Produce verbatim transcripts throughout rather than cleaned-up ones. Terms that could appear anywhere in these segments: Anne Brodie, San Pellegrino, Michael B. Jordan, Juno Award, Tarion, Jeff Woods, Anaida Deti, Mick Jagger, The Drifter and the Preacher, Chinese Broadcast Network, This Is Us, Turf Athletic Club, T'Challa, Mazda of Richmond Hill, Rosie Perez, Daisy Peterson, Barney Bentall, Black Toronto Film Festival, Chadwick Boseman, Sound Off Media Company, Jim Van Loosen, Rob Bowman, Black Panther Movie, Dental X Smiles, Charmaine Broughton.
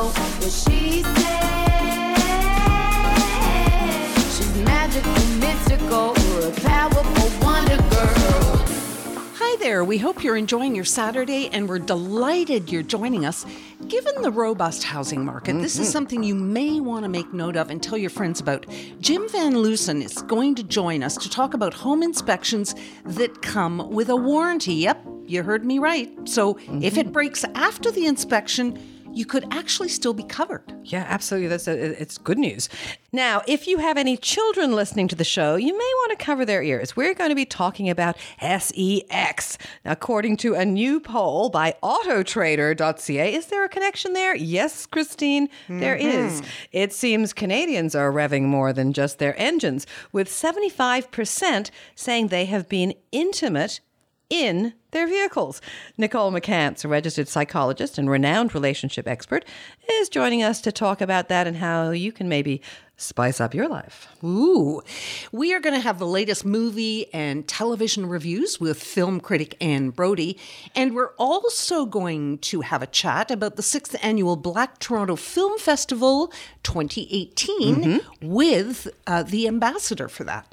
beautiful. What she said. She's magical, mystical, a powerful wonder girl. Hi there. We hope you're enjoying your Saturday, and we're delighted you're joining us. Given the robust housing market, mm-hmm. this is something you may want to make note of and tell your friends about. Jim Van Loosen is going to join us to talk about home inspections that come with a warranty. Yep, you heard me right. So mm-hmm. if it breaks after the inspection, you could actually still be covered. Yeah, absolutely. That's a, it's good news. Now, if you have any children listening to the show, you may want to cover their ears. We're going to be talking about sex. According to a new poll by autotrader dot c a, is there a connection there? Yes, Christine, mm-hmm. there is. It seems Canadians are revving more than just their engines, with seventy-five percent saying they have been intimate in their vehicles. Nicole McCance, a registered psychologist and renowned relationship expert, is joining us to talk about that and how you can maybe spice up your life. Ooh. We are going to have the latest movie and television reviews with film critic Anne Brodie. And we're also going to have a chat about the sixth annual Black Toronto Film Festival twenty eighteen mm-hmm. with uh, the ambassador for that.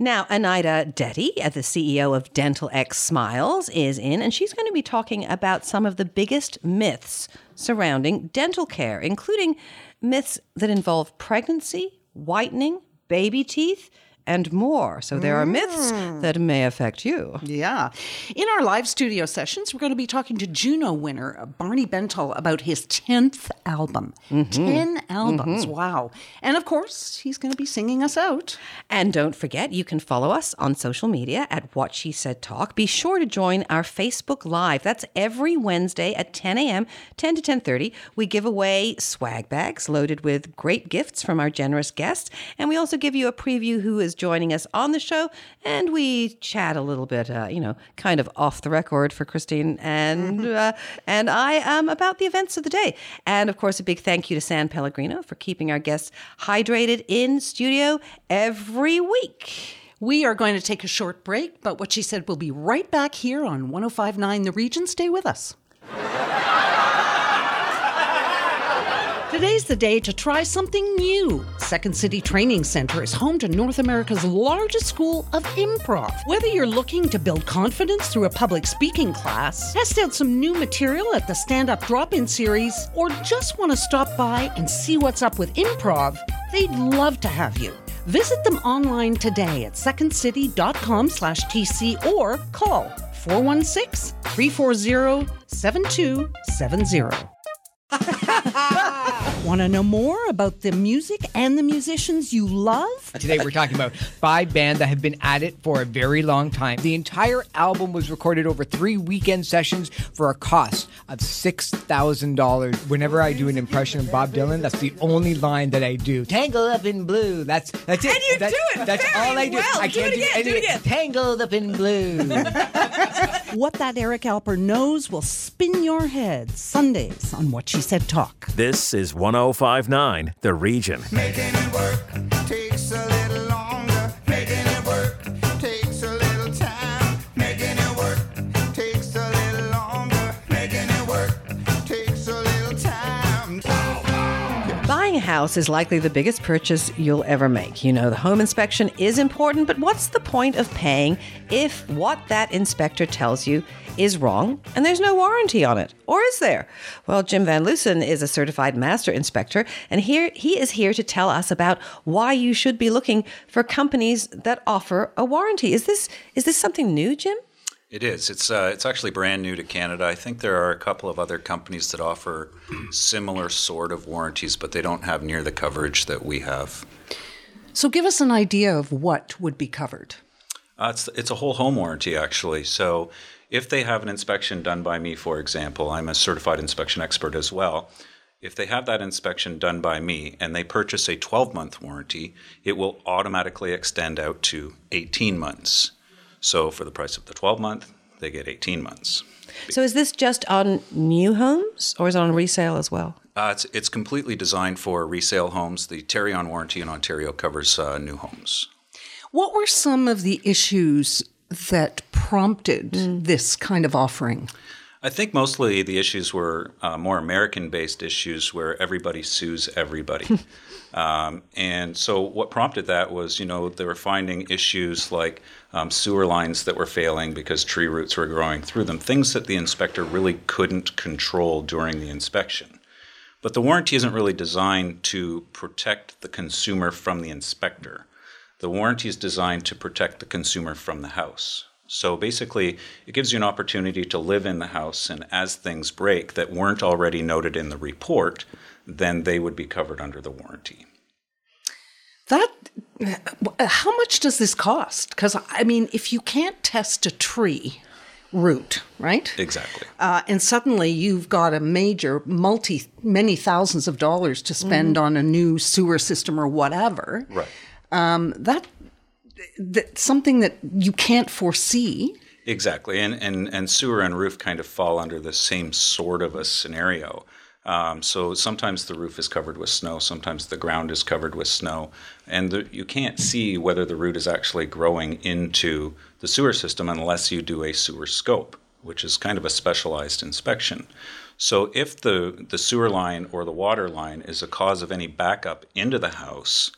Now, Anaida Deti, the C E O of Dental X Smiles, is in, and she's going to be talking about some of the biggest myths surrounding dental care, including myths that involve pregnancy, whitening, baby teeth, and more. So there are myths that may affect you. Yeah. In our live studio sessions, we're going to be talking to Juno winner Barney Bentall about his tenth album. Mm-hmm. Ten albums. Mm-hmm. Wow. And of course, he's going to be singing us out. And don't forget, you can follow us on social media at What She Said Talk. Be sure to join our Facebook Live. That's every Wednesday at ten a.m., ten to ten thirty. We give away swag bags loaded with great gifts from our generous guests. And we also give you a preview who is joining us on the show, and we chat a little bit, uh, you know, kind of off the record for Christine and uh, and I um, about the events of the day. And, of course, a big thank you to San Pellegrino for keeping our guests hydrated in studio every week. We are going to take a short break, but What She Said will be right back here on one oh five point nine The Region. Stay with us. Today's the day to try something new. Second City Training Center is home to North America's largest school of improv. Whether you're looking to build confidence through a public speaking class, test out some new material at the stand-up drop-in series, or just want to stop by and see what's up with improv, they'd love to have you. Visit them online today at second city dot com slash t c or call four one six, three four zero, seven two seven zero. Want to know more about the music and the musicians you love? Today we're talking about five bands that have been at it for a very long time. The entire album was recorded over three weekend sessions for a cost of six thousand dollars. Whenever I do an impression of Bob Dylan, that's the only line that I do. Tangle up in blue. That's that's it. And you that's, do it That's very all I do. Well. I can't do it again. Do it again. Tangled up in blue. What that Eric Alper knows will spin your head Sundays on What She Said Talk. This is one oh five point nine The Region. Making it work takes a little longer. Making it work takes a little time. Making it work takes a little longer. Making it work takes a little time. Buying a house is likely the biggest purchase you'll ever make. You know, the home inspection is important, but what's the point of paying if what that inspector tells you is wrong and there's no warranty on it? Or is there? Well, Jim Van Loosen is a certified master inspector, and here he is here to tell us about why you should be looking for companies that offer a warranty. Is this is this something new, Jim? It is. It's uh, it's actually brand new to Canada. I think there are a couple of other companies that offer similar sort of warranties, but they don't have near the coverage that we have. So give us an idea of what would be covered. Uh, it's it's a whole home warranty, actually. So if they have an inspection done by me, for example, I'm a certified inspection expert as well. If they have that inspection done by me and they purchase a twelve-month warranty, it will automatically extend out to eighteen months. So for the price of the twelve-month, they get eighteen months. So is this just on new homes or is it on resale as well? Uh, it's, it's completely designed for resale homes. The Tarion warranty in Ontario covers uh, new homes. What were some of the issues that prompted mm. this kind of offering? I think mostly the issues were uh, more American-based issues where everybody sues everybody. um, and so what prompted that was, you know, they were finding issues like um, sewer lines that were failing because tree roots were growing through them, things that the inspector really couldn't control during the inspection. But the warranty isn't really designed to protect the consumer from the inspector. The warranty is designed to protect the consumer from the house. So basically, it gives you an opportunity to live in the house, and as things break that weren't already noted in the report, then they would be covered under the warranty. That, how much does this cost? Because, I mean, if you can't test a tree root, right? Exactly. Uh, and suddenly you've got a major multi, many thousands of dollars to spend mm. on a new sewer system or whatever. Right. Um, that That's something that you can't foresee. Exactly. And, and and sewer and roof kind of fall under the same sort of a scenario. Um, so sometimes the roof is covered with snow. Sometimes the ground is covered with snow. And the, you can't see whether the root is actually growing into the sewer system unless you do a sewer scope, which is kind of a specialized inspection. So if the, the sewer line or the water line is a cause of any backup into the house,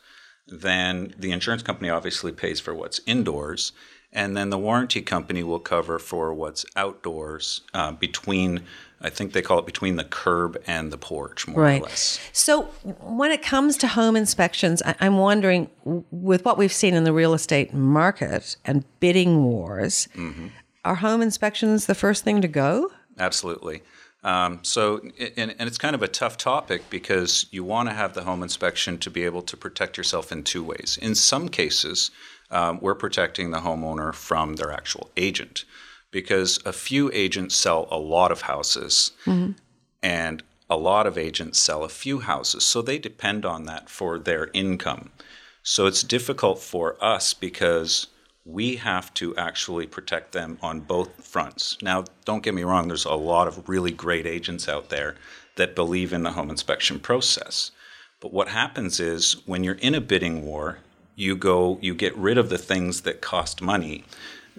then the insurance company obviously pays for what's indoors, and then the warranty company will cover for what's outdoors uh, between, I think they call it between the curb and the porch, more right. or less. So when it comes to home inspections, I- I'm wondering, with what we've seen in the real estate market and bidding wars, mm-hmm. are home inspections the first thing to go? Absolutely. Um, so, and, and it's kind of a tough topic because you want to have the home inspection to be able to protect yourself in two ways. In some cases, um, we're protecting the homeowner from their actual agent because a few agents sell a lot of houses mm-hmm. and a lot of agents sell a few houses. So they depend on that for their income. So it's difficult for us because we have to actually protect them on both fronts. Now, don't get me wrong, there's a lot of really great agents out there that believe in the home inspection process. But what happens is when you're in a bidding war, you go, you get rid of the things that cost money,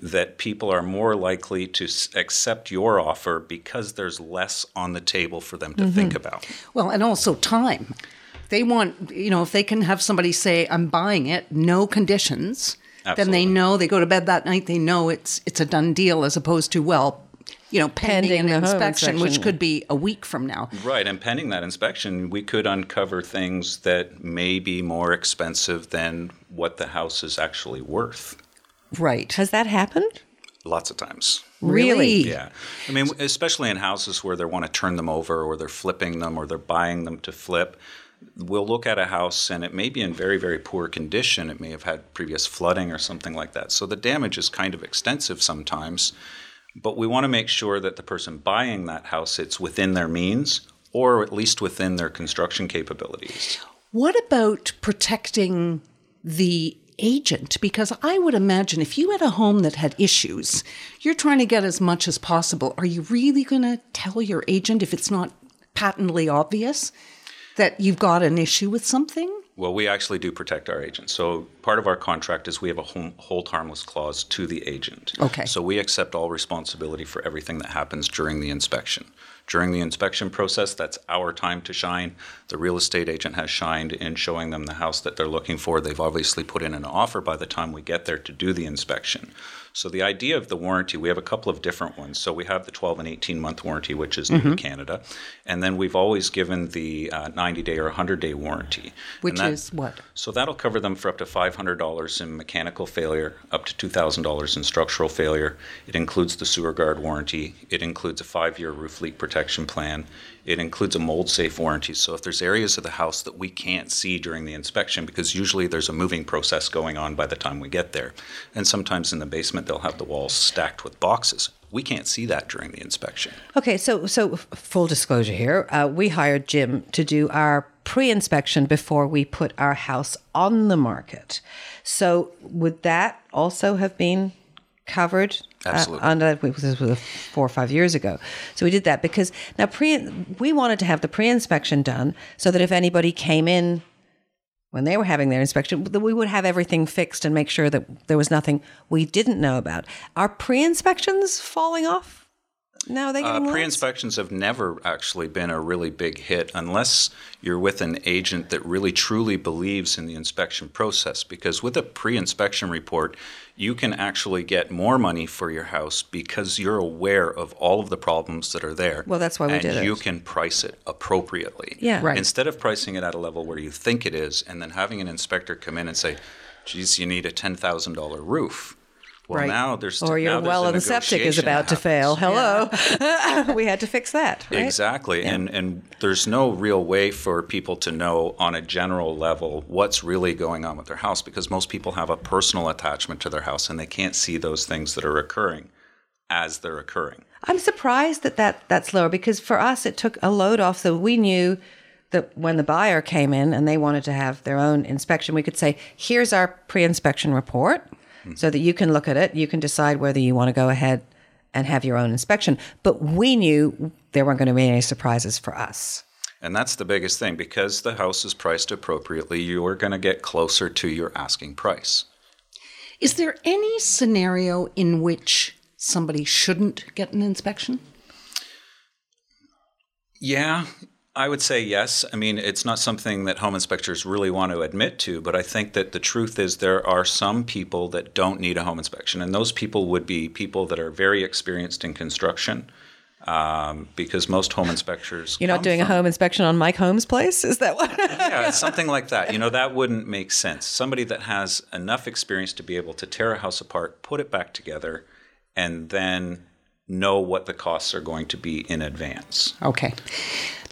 that people are more likely to accept your offer because there's less on the table for them to mm-hmm. think about. Well, and also time. They want, you know, if they can have somebody say, I'm buying it, no conditions. Absolutely. Then they know, they go to bed that night, they know it's it's a done deal as opposed to, well, you know, pending, pending an inspection, inspection, which could be a week from now. Right, and pending that inspection, we could uncover things that may be more expensive than what the house is actually worth. Right. Has that happened? Lots of times. Really? Yeah. I mean, especially in houses where they want to turn them over or they're flipping them or they're buying them to flip. We'll look at a house and it may be in very, very poor condition. It may have had previous flooding or something like that. So the damage is kind of extensive sometimes, but we want to make sure that the person buying that house, it's within their means or at least within their construction capabilities. What about protecting the agent? Because I would imagine if you had a home that had issues, you're trying to get as much as possible. Are you really going to tell your agent if it's not patently obvious that you've got an issue with something? Well, we actually do protect our agents. So part of our contract is we have a hold harmless clause to the agent. Okay. So we accept all responsibility for everything that happens during the inspection. During the inspection process, that's our time to shine. The real estate agent has shined in showing them the house that they're looking for. They've obviously put in an offer by the time we get there to do the inspection. So the idea of the warranty, we have a couple of different ones. So we have the twelve and eighteen month warranty, which is mm-hmm. new in Canada. And then we've always given the uh, ninety day or one hundred day warranty. Which that, is what? So that'll cover them for up to five hundred dollars in mechanical failure, up to two thousand dollars in structural failure. It includes the sewer guard warranty. It includes a five year roof leak protection plan. It includes a mold safe warranty. So if there's areas of the house that we can't see during the inspection, because usually there's a moving process going on by the time we get there. And sometimes in the basement, they'll have the walls stacked with boxes. We can't see that during the inspection. Okay, so so full disclosure here, uh, we hired Jim to do our pre-inspection before we put our house on the market. So would that also have been covered? Absolutely. Uh, under, this was four or five years ago. So we did that because now pre we wanted to have the pre-inspection done so that if anybody came in when they were having their inspection, we would have everything fixed and make sure that there was nothing we didn't know about. Are pre-inspections falling off? No, they uh, pre-inspections have never actually been a really big hit unless you're with an agent that really truly believes in the inspection process, because with a pre-inspection report, you can actually get more money for your house because you're aware of all of the problems that are there. Well, that's why we and did it. And you can price it appropriately. Yeah, right. Instead of pricing it at a level where you think it is and then having an inspector come in and say, geez, you need a ten thousand dollars roof. Well, right. now there's or your well of the septic is about to fail. Hello. Yeah. We had to fix that. Right? Exactly. Yeah. And and there's no real way for people to know on a general level what's really going on with their house, because most people have a personal attachment to their house and they can't see those things that are occurring as they're occurring. I'm surprised that, that that's lower, because for us it took a load off. So we knew that when the buyer came in and they wanted to have their own inspection, we could say, here's our pre-inspection report. So that you can look at it, you can decide whether you want to go ahead and have your own inspection. But we knew there weren't going to be any surprises for us. And that's the biggest thing. Because the house is priced appropriately, you are going to get closer to your asking price. Is there any scenario in which somebody shouldn't get an inspection? Yeah. I would say yes. I mean, it's not something that home inspectors really want to admit to, but I think that the truth is there are some people that don't need a home inspection, and those people would be people that are very experienced in construction, um, because most home inspectors... You're not doing from, a home inspection on Mike Holmes' place? Is that what? Yeah, something like that. You know, that wouldn't make sense. Somebody that has enough experience to be able to tear a house apart, put it back together, and then know what the costs are going to be in advance. Okay.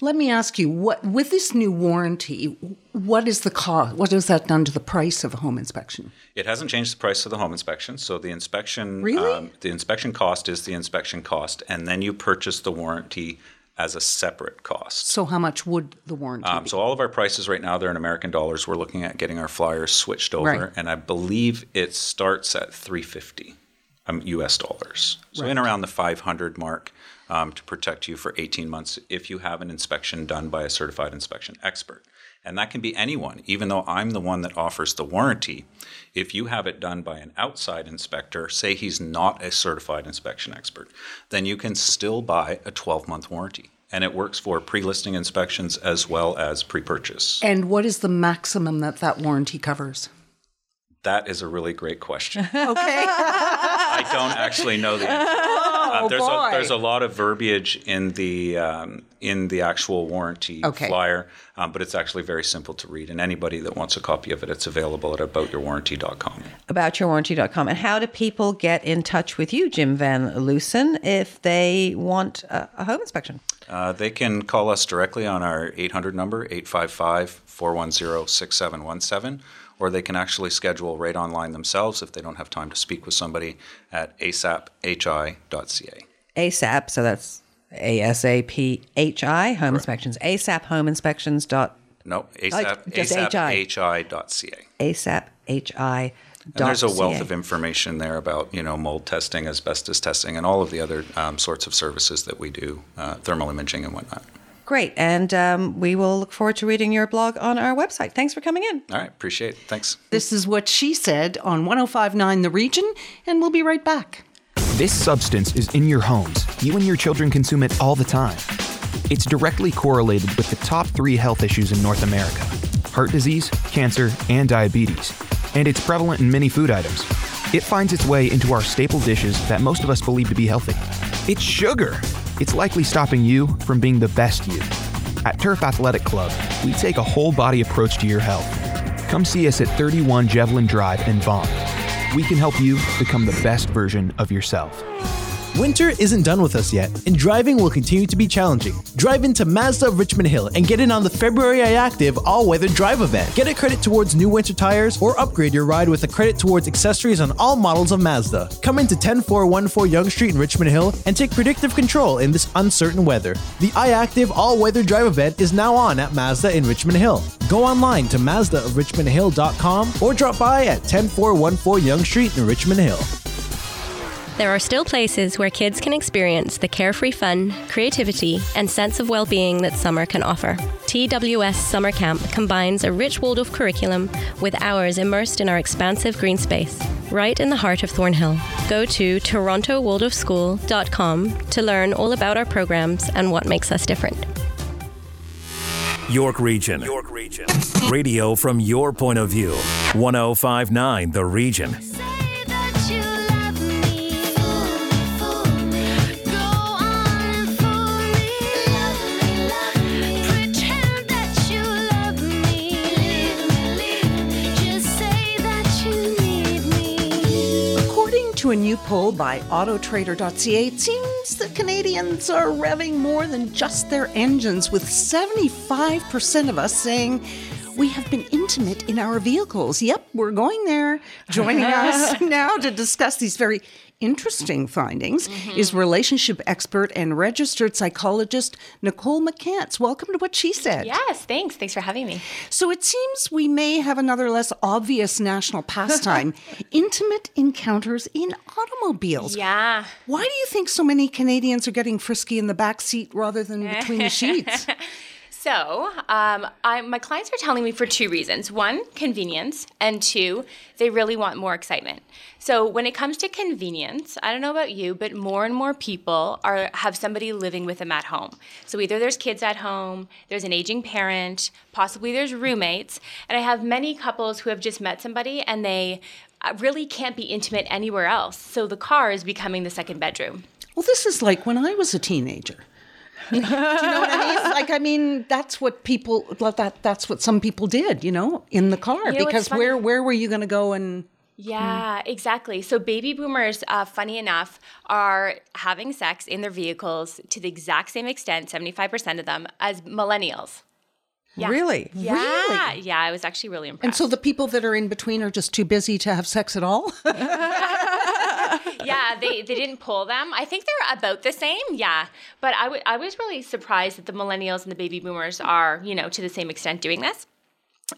Let me ask you, what with this new warranty, what is the cost? What has that done to the price of a home inspection? It hasn't changed the price of the home inspection. So the inspection, really? um, the inspection cost is the inspection cost, and then you purchase the warranty as a separate cost. So how much would the warranty um, be? So all of our prices right now, they're in American dollars. We're looking at getting our flyers switched over, right. and I believe it starts at three hundred fifty dollars um, U S dollars. So right. in around the five hundred mark. Um, to protect you for eighteen months if you have an inspection done by a certified inspection expert. And that can be anyone, even though I'm the one that offers the warranty. If you have it done by an outside inspector, say he's not a certified inspection expert, then you can still buy a twelve-month warranty. And it works for pre-listing inspections as well as pre-purchase. And what is the maximum that that warranty covers? That is a really great question. Okay. I don't actually know the answer. Uh, there's, oh a, there's a lot of verbiage in the um, in the actual warranty okay. flyer, um, but it's actually very simple to read. And anybody that wants a copy of it, it's available at about your warranty dot com. about your warranty dot com. And how do people get in touch with you, Jim Van Loosen, if they want a, a home inspection? Uh, they can call us directly on our eight hundred number, eight five five, four one zero, six seven one seven. Or they can actually schedule right online themselves if they don't have time to speak with somebody at A S A P H I dot C A. ASAP, so that's A S A P H I, home Correct. Inspections, A S A P home inspections dot No, A S A P H I dot C A. A S A P H I dot C A. And there's a wealth of information there about, you know, mold testing, asbestos testing, and all of the other um, sorts of services that we do, uh, thermal imaging and whatnot. Great. And um, we will look forward to reading your blog on our website. Thanks for coming in. All right. Appreciate it. Thanks. This is What She Said on one oh five point nine The Region, and we'll be right back. This substance is in your homes. You and your children consume it all the time. It's directly correlated with the top three health issues in North America: heart disease, cancer, and diabetes. And it's prevalent in many food items. It finds its way into our staple dishes that most of us believe to be healthy. It's sugar. It's likely stopping you from being the best you. At Turf Athletic Club, we take a whole-body approach to your health. Come see us at thirty-one Jevlin Drive in Vaughan. We can help you become the best version of yourself. Winter isn't done with us yet, and driving will continue to be challenging. Drive into Mazda of Richmond Hill and get in on the February I-Active all-weather drive event. Get a credit towards new winter tires or upgrade your ride with a credit towards accessories on all models of Mazda. Come into ten four one four Yonge Street in Richmond Hill and take predictive control in this uncertain weather. The I-Active all-weather drive event is now on at Mazda in Richmond Hill. Go online to mazda of richmond hill dot com or drop by at ten four one four Yonge Street in Richmond Hill. There are still places where kids can experience the carefree fun, creativity, and sense of well-being that summer can offer. T W S Summer Camp combines a rich Waldorf curriculum with hours immersed in our expansive green space. right in the heart of Thornhill. Go to toronto world of school dot com to learn all about our programs and what makes us different. York Region. York Region. Radio from your point of view. one oh five point nine The Region. To a new poll by autotrader dot c a, it seems that Canadians are revving more than just their engines, with seventy-five percent of us saying we have been intimate in our vehicles. Yep, we're going there. Joining us now to discuss these very interesting findings mm-hmm. is relationship expert and registered psychologist Nicole McCance. Welcome to What She Said. Yes, thanks. Thanks for having me. So it seems we may have another less obvious national pastime, intimate encounters in automobiles. Yeah. Why do you think so many Canadians are getting frisky in the back seat rather than between the sheets? So um, I, my clients are telling me for two reasons. One, convenience, and two, they really want more excitement. So when it comes to convenience, I don't know about you, but more and more people are have somebody living with them at home. So either there's kids at home, there's an aging parent, possibly there's roommates, and I have many couples who have just met somebody and they really can't be intimate anywhere else. So the car is becoming the second bedroom. Well, this is like when I was a teenager. Do you know what I mean? Like, I mean, that's what people, that that's what some people did, you know, in the car, you know, because where, where were you going to go and... Yeah, exactly. So baby boomers, uh, funny enough, are having sex in their vehicles to the exact same extent, seventy-five percent of them, as millennials. Yeah. Really? Yeah. Really? Yeah, I was actually really impressed. And so the people that are in between are just too busy to have sex at all? Yeah, they, they didn't pull them. I think they're about the same, yeah. But I, w- I was really surprised that the millennials and the baby boomers are, you know, to the same extent doing this.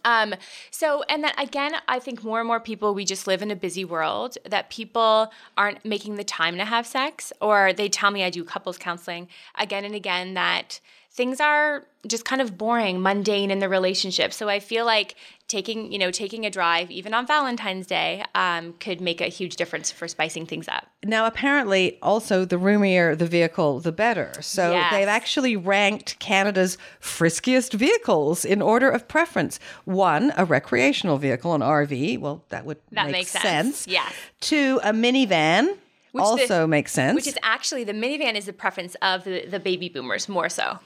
Um, so, and then again, I think more and more people, we just live in a busy world, that people aren't making the time to have sex, or they tell me, I do couples counseling again and again, that things are just kind of boring, mundane in the relationship. So I feel like taking, you know, taking a drive, even on Valentine's Day, um, could make a huge difference for spicing things up. Now, apparently, also, the roomier the vehicle, the better. So yes. They've actually ranked Canada's friskiest vehicles in order of preference. One, a recreational vehicle, an R V. Well, that would that make makes sense. sense. Yeah. Two, a minivan. Which also the, makes sense. Which is actually, the minivan is the preference of the, the baby boomers more so.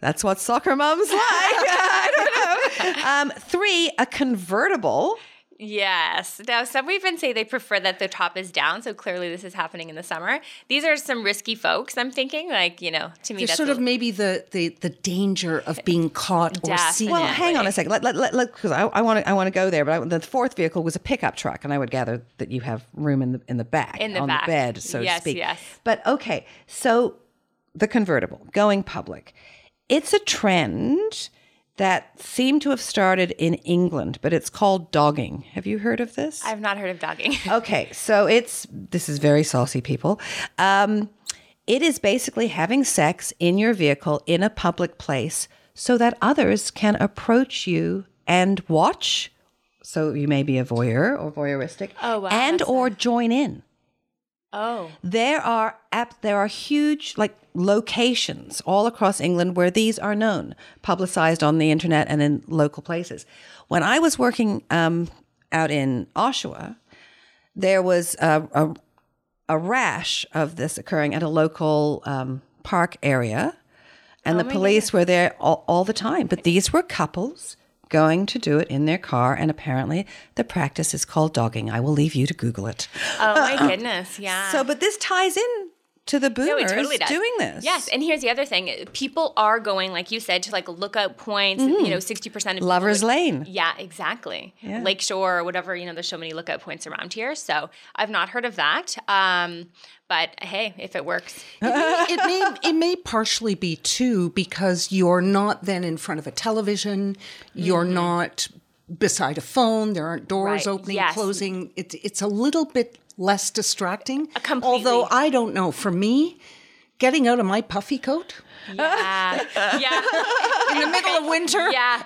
That's what soccer moms like. I don't know. Um, three, a convertible. Yes. Now, some even say they prefer that the top is down, so clearly this is happening in the summer. These are some risky folks, I'm thinking. Like, you know, to me, There's that's... sort of the, maybe the, the, the danger of being caught or seen. Well, hang on a second. Let, let, let, let, because I, I want to I want to go there, but I, the fourth vehicle was a pickup truck, and I would gather that you have room in the, in the back, in the on back. the bed, so yes, to speak. Yes, yes. But, okay, so the convertible, going public. It's a trend that seemed to have started in England, but it's called dogging. Have you heard of this? I've not heard of dogging. Okay, so it's, this is very saucy, people. Um, it is basically having sex in your vehicle in a public place so that others can approach you and watch. So you may be a voyeur or voyeuristic, oh, wow, and or nice. join in. Oh. There are ap- there are huge like locations all across England where these are known, publicized on the internet and in local places. When I was working um, out in Oshawa, there was a, a, a rash of this occurring at a local um, park area, and oh the police goodness. were there all, all the time. But these were couples going to do it in their car, and apparently the practice is called dogging. I will leave you to Google it. Oh, my goodness, yeah. So, but this ties in to the boomers no, it totally does. doing this. Yes, and here's the other thing. People are going, like you said, to like lookout points, mm-hmm. you know, sixty percent of Lover's would, Lane. Yeah, exactly. Yeah. Lakeshore or whatever, you know, there's so many lookout points around here. So I've not heard of that. Um, but hey, if it works. It may, it may it may partially be too, because you're not then in front of a television. You're mm-hmm. not beside a phone. There aren't doors right. opening, yes. closing. It's, it's a little bit less distracting. Completely. Although I don't know, for me, getting out of my puffy coat. Yeah. yeah. In the middle of winter. Yeah.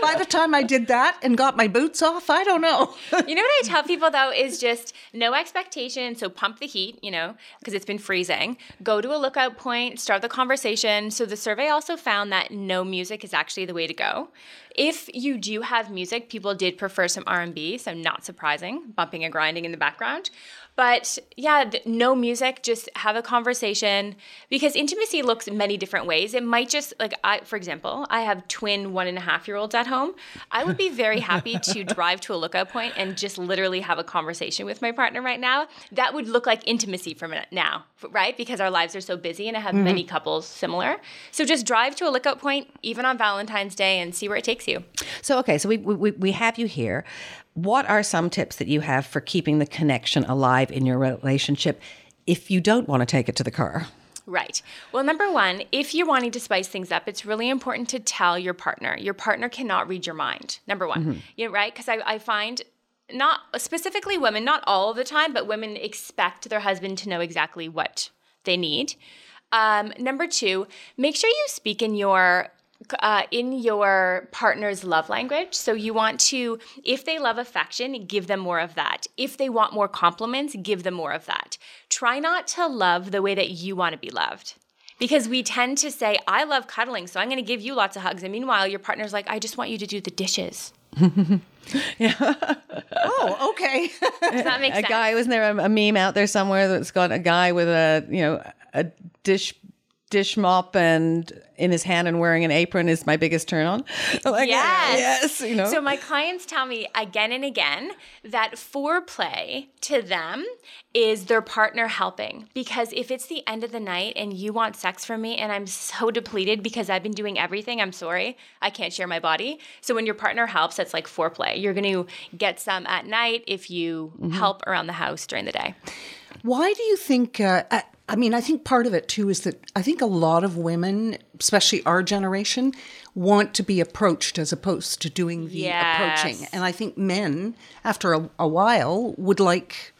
By the time I did that and got my boots off, I don't know. You know what I tell people, though, is just no expectation. So pump the heat, you know, because it's been freezing. Go to a lookout point, start the conversation. So the survey also found that no music is actually the way to go. If you do have music, people did prefer some R and B, so not surprising, bumping and grinding in the background. But yeah, no music, just have a conversation, because intimacy looks many different ways. It might just, like, I, for example, I have twin one and a half year olds at home. I would be very happy to drive to a lookout point and just literally have a conversation with my partner right now. That would look like intimacy from now, right? Because our lives are so busy, and I have mm-hmm. many couples similar. So just drive to a lookout point, even on Valentine's Day, and see where it takes you. So, okay, so we we, we have you here. What are some tips that you have for keeping the connection alive in your relationship if you don't want to take it to the car? Right. Well, number one, if you're wanting to spice things up, it's really important to tell your partner. Your partner cannot read your mind, number one. Mm-hmm. You know, right? Because I, I find... not specifically women, not all of the time, but women expect their husband to know exactly what they need. Um, number two, make sure you speak in your uh, in your partner's love language. So you want to, if they love affection, give them more of that. If they want more compliments, give them more of that. Try not to love the way that you want to be loved. Because we tend to say, I love cuddling, so I'm going to give you lots of hugs. And meanwhile, your partner's like, I just want you to do the dishes. Yeah. Oh, okay. Does that make sense? A guy, wasn't there a, a meme out there somewhere that's got a guy with a, you know, a dish dish mop and in his hand and wearing an apron is my biggest turn on? Like, yes. Yes, you know. So my clients tell me again and again that foreplay to them is their partner helping. Because if it's the end of the night and you want sex from me and I'm so depleted because I've been doing everything, I'm sorry, I can't share my body. So when your partner helps, that's like foreplay. You're going to get some at night if you mm-hmm. help around the house during the day. Why do you think uh, – I mean, I think part of it too is that I think a lot of women, especially our generation, want to be approached as opposed to doing the yes. approaching. And I think men, after a, a while, would like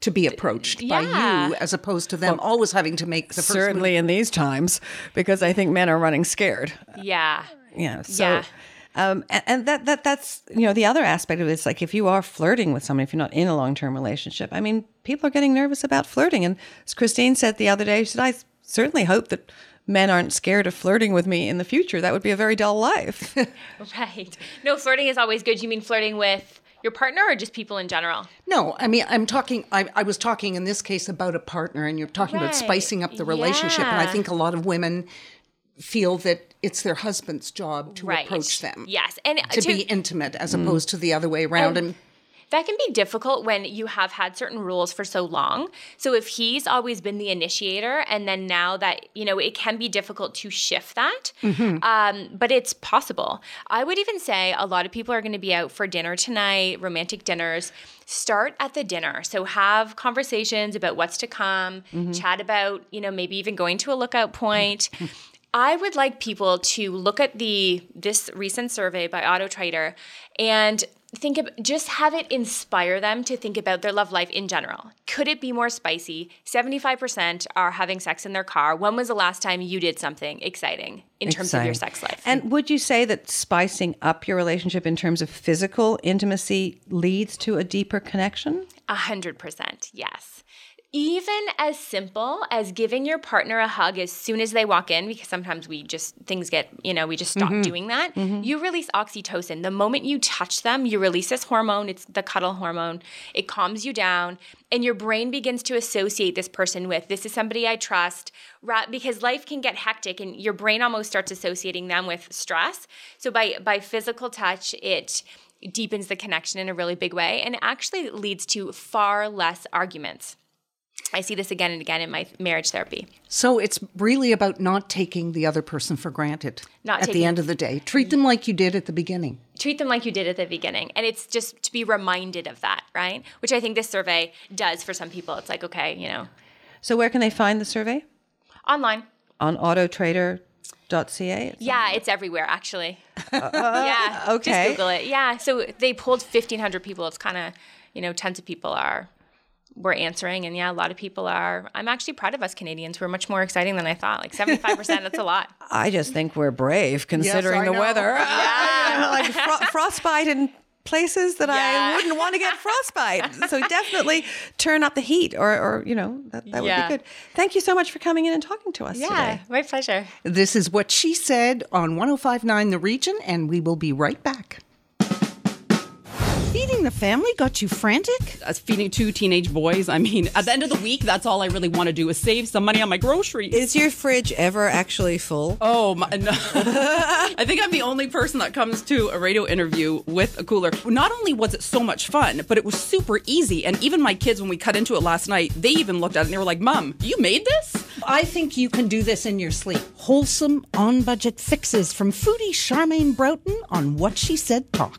to be approached yeah. by you as opposed to them well, always having to make the first move. Certainly in these times, because I think men are running scared. Yeah. Yeah. So, yeah. Um, and, and that that that's, you know, the other aspect of it is, like, if you are flirting with someone, if you're not in a long-term relationship, I mean, people are getting nervous about flirting. And as Christine said the other day, she said, I certainly hope that men aren't scared of flirting with me in the future. That would be a very dull life. Right. No, flirting is always good. You mean flirting with your partner or just people in general? No, I mean, I'm talking, I, I was talking in this case about a partner, and you're talking right. about spicing up the relationship. Yeah. And I think a lot of women feel that it's their husband's job to right. approach them. Yes. And to, to be intimate as mm. opposed to the other way around. And, and that can be difficult when you have had certain rules for so long. So if he's always been the initiator, and then now that, you know, it can be difficult to shift that, mm-hmm. um, but it's possible. I would even say a lot of people are going to be out for dinner tonight, romantic dinners. Start at the dinner. So have conversations about what's to come, mm-hmm. chat about, you know, maybe even going to a lookout point. I would like people to look at the this recent survey by AutoTrader and think of, just have it inspire them to think about their love life in general. Could it be more spicy? seventy-five percent are having sex in their car. When was the last time you did something exciting in terms exciting. of your sex life? And would you say that spicing up your relationship in terms of physical intimacy leads to a deeper connection? A hundred percent, yes. Even as simple as giving your partner a hug as soon as they walk in, because sometimes we just, things get, you know, we just stop mm-hmm. doing that. Mm-hmm. You release oxytocin. The moment you touch them, you release this hormone. It's the cuddle hormone. It calms you down. And your brain begins to associate this person with, this is somebody I trust, because life can get hectic and your brain almost starts associating them with stress. So by, by physical touch, it deepens the connection in a really big way and actually leads to far less arguments. I see this again and again in my marriage therapy. So it's really about not taking the other person for granted not at the end of the day. Treat them like you did at the beginning. Treat them like you did at the beginning. And it's just to be reminded of that, right? Which I think this survey does for some people. It's like, okay, you know. So where can they find the survey? Online. On autotrader dot com. .ca? Yeah, it's everywhere, actually. Uh, yeah, okay. Just Google it. Yeah, so they polled fifteen hundred people. It's kind of, you know, tons of people are we're answering. And yeah, a lot of people are. I'm actually proud of us Canadians. We're much more exciting than I thought. Like seventy-five percent, that's a lot. I just think we're brave considering yes, the know. weather. Yeah. Like fro- frostbite and places that yeah. I wouldn't want to get frostbite. So definitely turn up the heat or, or you know, that, that yeah. would be good. Thank you so much for coming in and talking to us yeah, today. Yeah, my pleasure. This is What She Said on one oh five point nine The Region, and we will be right back. Feeding the family got you frantic? As feeding two teenage boys, I mean, at the end of the week, that's all I really want to do is save some money on my groceries. Is your fridge ever actually full? Oh, my, no. I think I'm the only person that comes to a radio interview with a cooler. Not only was it so much fun, but it was super easy. And even my kids, when we cut into it last night, they even looked at it and they were like, Mom, you made this? I think you can do this in your sleep. Wholesome, on-budget fixes from foodie Charmaine Broughton on What She Said Talk.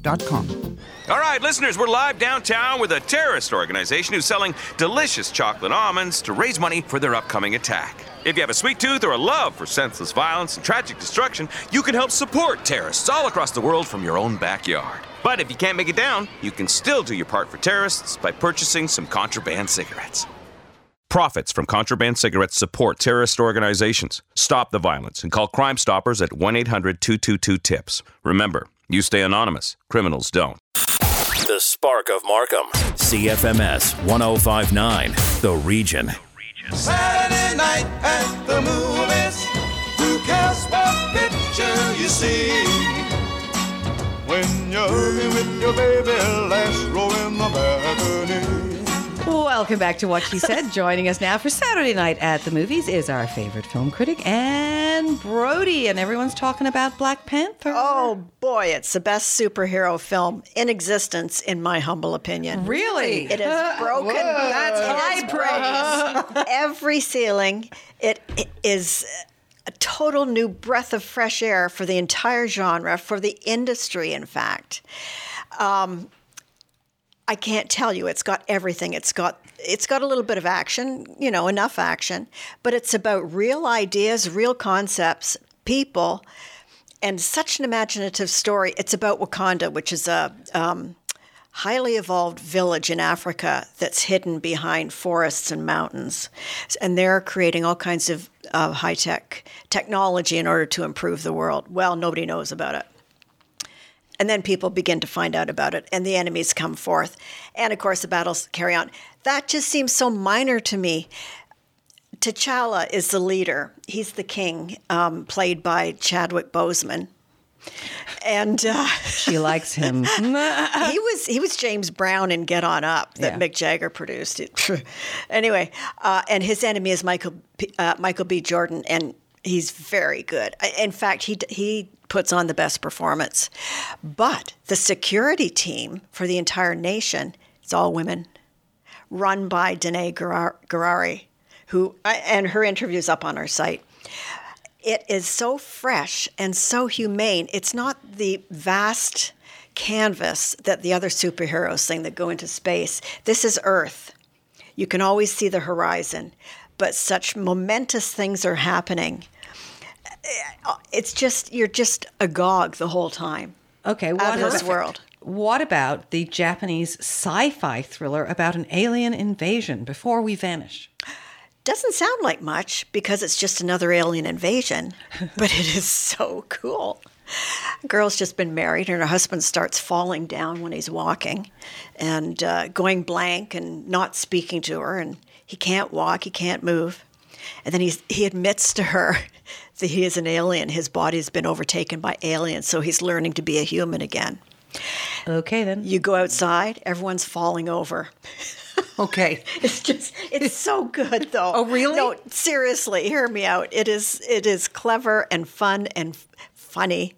dot com. All right, listeners, we're live downtown with a terrorist organization who's selling delicious chocolate almonds to raise money for their upcoming attack. If you have a sweet tooth or a love for senseless violence and tragic destruction, you can help support terrorists all across the world from your own backyard. But if you can't make it down, you can still do your part for terrorists by purchasing some contraband cigarettes. Profits from contraband cigarettes support terrorist organizations. Stop the violence and call Crime Stoppers at one eight hundred two two two TIPS. Remember, you stay anonymous. Criminals don't. The Spark of Markham. C F M S one oh five point nine. The Region. Saturday night at the movies. Who cares what picture you see? When you're with your baby, last row in the balcony. Welcome back to What She Said. Joining us now for Saturday Night at the Movies is our favorite film critic, Anne Brodie. And everyone's talking about Black Panther. Oh, boy, it's the best superhero film in existence, in my humble opinion. Really? It has broken. Whoa. That's high praise. Every ceiling. It, it is a total new breath of fresh air for the entire genre, for the industry, in fact. Um I can't tell you. It's got everything. It's got it's got a little bit of action, you know, enough action, but it's about real ideas, real concepts, people, and such an imaginative story. It's about Wakanda, which is a um, highly evolved village in Africa that's hidden behind forests and mountains, and they're creating all kinds of uh, high-tech technology in order to improve the world. Well, nobody knows about it. And then people begin to find out about it, and the enemies come forth. And, of course, the battles carry on. That just seems so minor to me. T'Challa is the leader. He's the king, um, played by Chadwick Boseman. And uh, she likes him. he was he was James Brown in Get On Up that yeah. Mick Jagger produced. Anyway, uh, and his enemy is Michael uh, Michael B. Jordan, and he's very good. In fact, he he puts on the best performance. But the security team for the entire nation, it's all women, run by Danai Gurira, who and her interview's up on our site. It is so fresh and so humane. It's not the vast canvas that the other superheroes thing that go into space. This is Earth. You can always see the horizon, but such momentous things are happening. It's just, you're just agog the whole time. Okay, what out of this world. What about the Japanese sci-fi thriller about an alien invasion, Before We Vanish? Doesn't sound like much because it's just another alien invasion, but it is so cool. A girl's just been married and her husband starts falling down when he's walking and uh, going blank and not speaking to her, and he can't walk, he can't move. And then he's, he admits to her that he is an alien. His body's been overtaken by aliens, so he's learning to be a human again. Okay, then. You go outside, everyone's falling over. Okay. It's just, it's so good, though. Oh, really? No, seriously, hear me out. It is, it is clever and fun and f- funny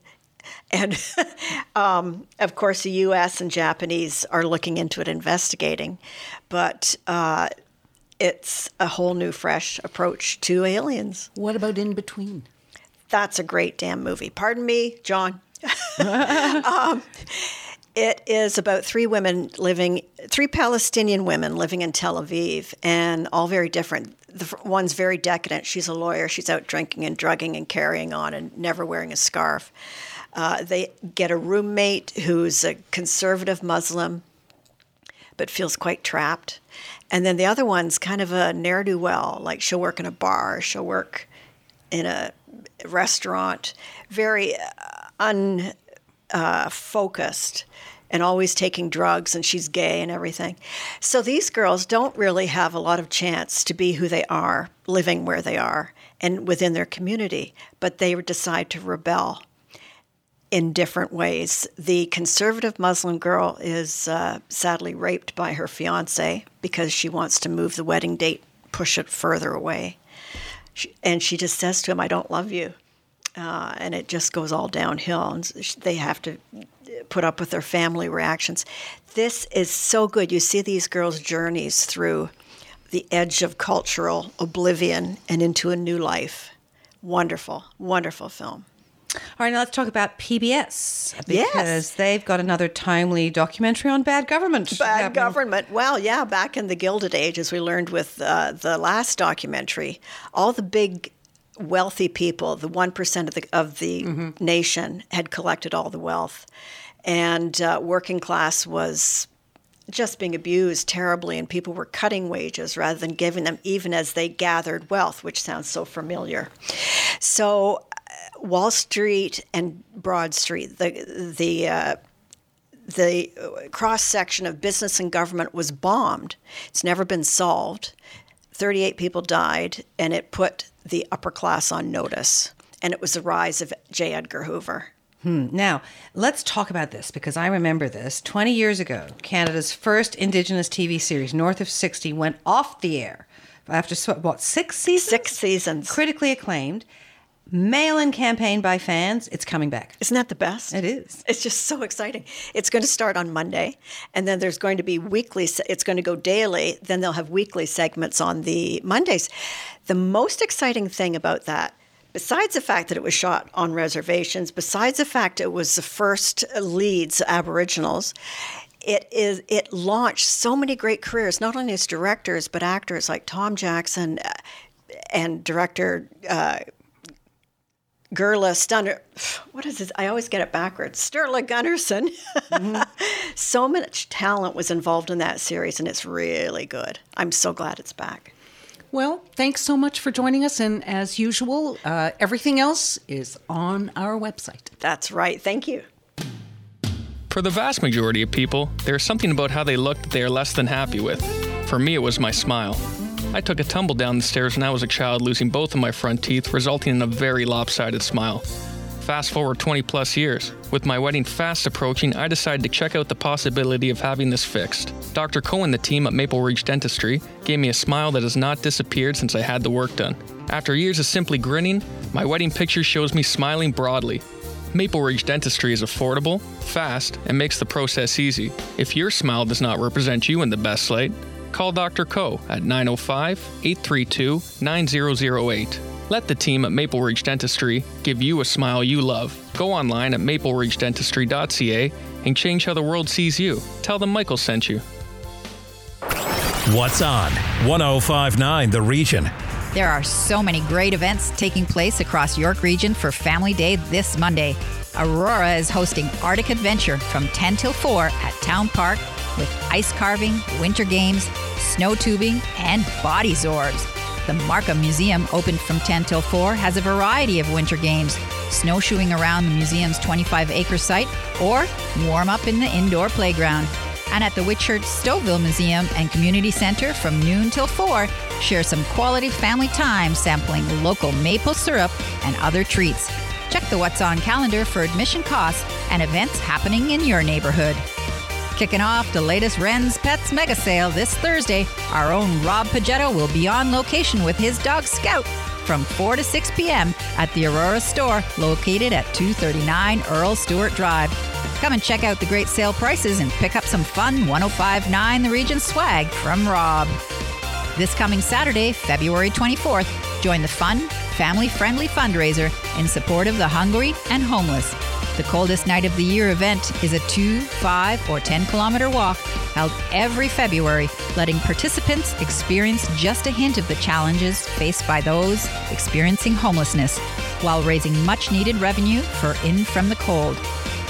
And um, of course, the U S and Japanese are looking into it, investigating. But uh, it's a whole new, fresh approach to aliens. What about In Between? That's a great damn movie. Pardon me, John. um, it is about three women living, three Palestinian women living in Tel Aviv, and all very different. The one's very decadent. She's a lawyer. She's out drinking and drugging and carrying on and never wearing a scarf. Uh, they get a roommate who's a conservative Muslim but feels quite trapped. And then the other one's kind of a ne'er-do-well, like she'll work in a bar, she'll work in a restaurant, very unfocused uh, and always taking drugs, and she's gay and everything. So these girls don't really have a lot of chance to be who they are, living where they are and within their community, but they decide to rebel in different ways. The conservative Muslim girl is uh, sadly raped by her fiancé because she wants to move the wedding date, push it further away. She, and she just says to him, I don't love you. Uh, and it just goes all downhill. And they have to put up with their family reactions. This is so good. You see these girls' journeys through the edge of cultural oblivion and into a new life. Wonderful, wonderful film. All right, now let's talk about P B S, because yes. they've got another timely documentary on bad government. Bad happening. government. Well, yeah, back in the Gilded Age, as we learned with uh, the last documentary, all the big wealthy people, the one percent of the, of the mm-hmm. nation, had collected all the wealth. And uh, working class was just being abused terribly, and people were cutting wages rather than giving them, even as they gathered wealth, which sounds so familiar. So Wall Street and Broad Street, the the uh, the cross section of business and government, was bombed. It's never been solved. Thirty-eight people died, and it put the upper class on notice. And it was the rise of J. Edgar Hoover. Hmm. Now, let's talk about this, because I remember this. Twenty years ago, Canada's first Indigenous T V series, North of sixty, went off the air after what six seasons? Six seasons, critically acclaimed. Mail-in campaign by fans. It's coming back. Isn't that the best? It is. It's just so exciting. It's going to start on Monday, and then there's going to be weekly. It's going to go daily. Then they'll have weekly segments on the Mondays. The most exciting thing about that, besides the fact that it was shot on reservations, besides the fact it was the first leads Aboriginals, it is. It launched so many great careers, not only as directors but actors like Tom Jackson and director. Uh, Gurla Stunner, what is this? I always get it backwards. Sturla Gunnarsson. Mm-hmm. So much talent was involved in that series, and it's really good. I'm so glad it's back. Well, thanks so much for joining us. And as usual, uh, everything else is on our website. That's right. Thank you. For the vast majority of people, there's something about how they look that they are less than happy with. For me, it was my smile. I took a tumble down the stairs when I was a child, losing both of my front teeth, resulting in a very lopsided smile. Fast forward twenty plus years. With my wedding fast approaching, I decided to check out the possibility of having this fixed. Doctor Coe and the team at Maple Ridge Dentistry gave me a smile that has not disappeared since I had the work done. After years of simply grinning, my wedding picture shows me smiling broadly. Maple Ridge Dentistry is affordable, fast, and makes the process easy. If your smile does not represent you in the best light, call Doctor Coe at nine oh five, eight three two, nine oh oh eight. Let the team at Maple Ridge Dentistry give you a smile you love. Go online at maple ridge dentistry dot c a and change how the world sees you. Tell them Michael sent you. What's on one oh five point nine The Region? There are so many great events taking place across York Region for Family Day this Monday. Aurora is hosting Arctic Adventure from ten till four at Town Park, with ice carving, winter games, snow tubing, and body zorbs. The Markham Museum, opened from ten till four, has a variety of winter games, snowshoeing around the museum's twenty-five acre site, or warm up in the indoor playground. And at the Whitchurch Stouffville Museum and Community Center from noon till four, share some quality family time sampling local maple syrup and other treats. Check the What's On calendar for admission costs and events happening in your neighborhood. Kicking off the latest Wren's Pets Mega Sale this Thursday, our own Rob Pagetta will be on location with his dog Scout from four to six p.m. at the Aurora store located at two thirty-nine Earl Stewart Drive. Come and check out the great sale prices and pick up some fun one oh five point nine The Region swag from Rob. This coming Saturday, February twenty-fourth, join the fun, family-friendly fundraiser in support of the hungry and homeless. The Coldest Night of the Year event is a two, five, or ten kilometer walk held every February, letting participants experience just a hint of the challenges faced by those experiencing homelessness, while raising much-needed revenue for In From the Cold.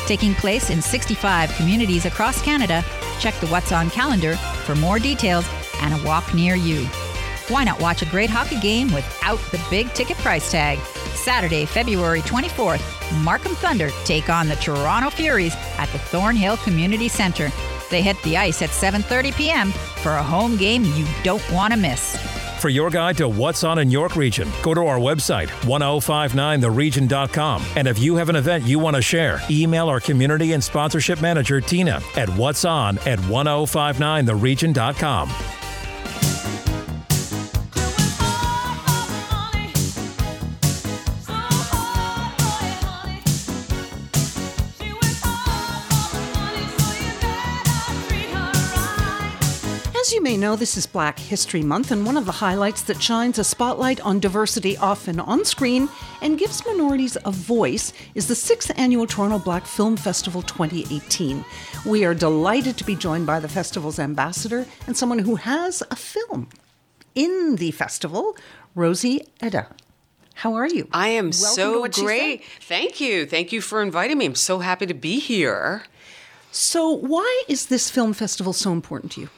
Taking place in sixty-five communities across Canada, check the What's On calendar for more details and a walk near you. Why not watch a great hockey game without the big ticket price tag? Saturday, February twenty-fourth, Markham Thunder take on the Toronto Furies at the Thornhill Community Centre. They hit the ice at seven thirty p.m. for a home game you don't want to miss. For your guide to what's on in York Region, go to our website, ten fifty-nine the region dot com. And if you have an event you want to share, email our community and sponsorship manager, Tina, at what's on at ten fifty-nine the region dot com. As you may know, this is Black History Month, and one of the highlights that shines a spotlight on diversity often on screen and gives minorities a voice is the sixth Annual Toronto Black Film Festival twenty eighteen. We are delighted to be joined by the festival's ambassador and someone who has a film in the festival, Rosie Edda. How are you? I am Welcome so great. Thank you. Thank you for inviting me. I'm so happy to be here. So why is this film festival so important to you?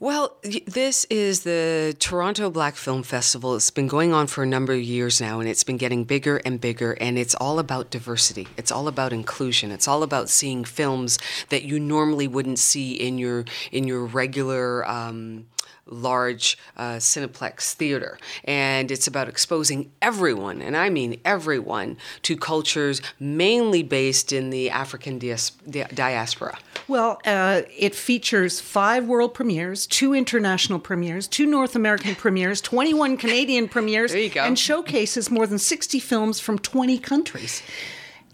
Well, this is the Toronto Black Film Festival. It's been going on for a number of years now, and it's been getting bigger and bigger, and it's all about diversity. It's all about inclusion. It's all about seeing films that you normally wouldn't see in your in your regular um large uh, Cineplex theater. And it's about exposing everyone, and I mean everyone, to cultures mainly based in the African dias- di- diaspora. Well, uh, it features five world premieres, two international premieres, two North American premieres, twenty-one Canadian premieres, there you go. And showcases more than sixty films from twenty countries.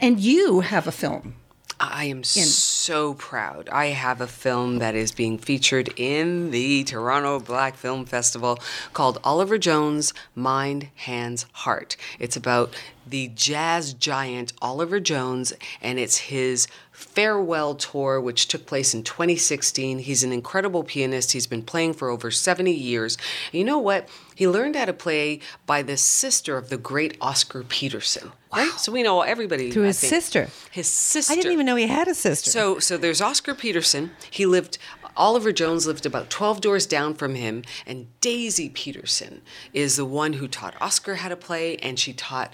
And you have a film. I am in. so proud. I have a film that is being featured in the Toronto Black Film Festival called Oliver Jones, Mind, Hands, Heart. It's about the jazz giant Oliver Jones, and it's his farewell tour, which took place in twenty sixteen. He's an incredible pianist. He's been playing for over seventy years. And you know what? He learned how to play by the sister of the great Oscar Peterson. Wow. Right? So we know everybody. Through I his think. sister. His sister. I didn't even know he had a sister. So, so there's Oscar Peterson. He lived... Oliver Jones lived about twelve doors down from him, and Daisy Peterson is the one who taught Oscar how to play, and she taught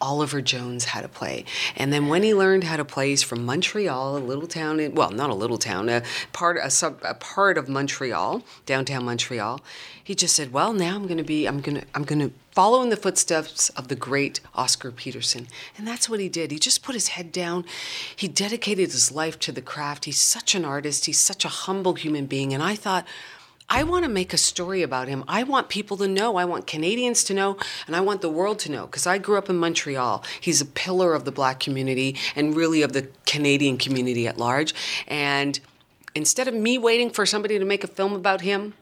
Oliver Jones how to play. And then when he learned how to play, he's from Montreal, a little town, in, well, not a little town, a part, a sub, a part of Montreal, downtown Montreal. He just said, well, now I'm going to be, I'm going to, I'm going to follow in the footsteps of the great Oscar Peterson. And that's what he did. He just put his head down. He dedicated his life to the craft. He's such an artist. He's such a humble human being. And I thought, I want to make a story about him. I want people to know. I want Canadians to know, and I want the world to know, because I grew up in Montreal. He's a pillar of the Black community and really of the Canadian community at large. And instead of me waiting for somebody to make a film about him,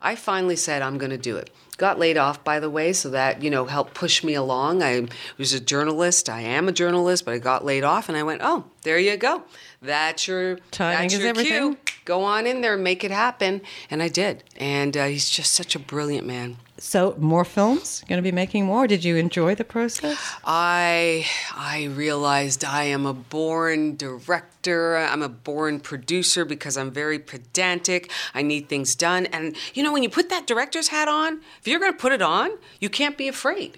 I finally said, I'm going to do it. Got laid off, by the way, so that, you know, helped push me along. I was a journalist. I am a journalist, but I got laid off, and I went, oh, there you go. That's your, that's your cue. Go on in there and make it happen. And I did. And uh, he's just such a brilliant man. So more films? Going to be making more? Did you enjoy the process? I I realized I am a born director. I'm a born producer because I'm very pedantic. I need things done. And, you know, when you put that director's hat on, if you're going to put it on, you can't be afraid.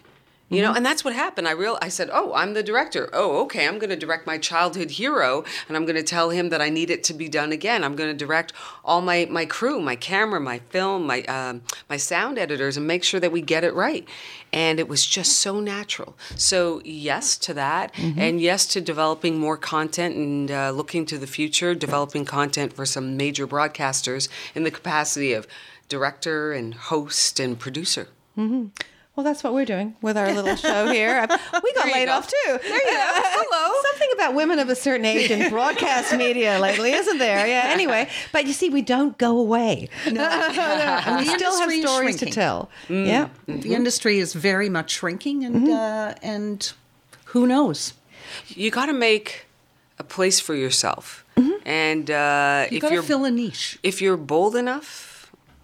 You know, and that's what happened. I real I said, oh, I'm the director. Oh, okay, I'm going to direct my childhood hero, and I'm going to tell him that I need it to be done again. I'm going to direct all my, my crew, my camera, my film, my um, my sound editors, and make sure that we get it right. And it was just so natural. So yes to that, mm-hmm. and yes to developing more content and uh, looking to the future, developing content for some major broadcasters in the capacity of director and host and producer. Mm-hmm. Well, that's what we're doing with our little show here. We got laid go. off too. There you go. Hello. Something about women of a certain age in broadcast media lately, isn't there? Yeah. Anyway, but you see, we don't go away. No, no, no. And we still have stories to tell. Mm. Yeah, mm-hmm. The industry is very much shrinking, and mm-hmm. uh, and who knows? You got to make a place for yourself, mm-hmm. and uh, you if gotta you're fill a niche, if you're bold enough,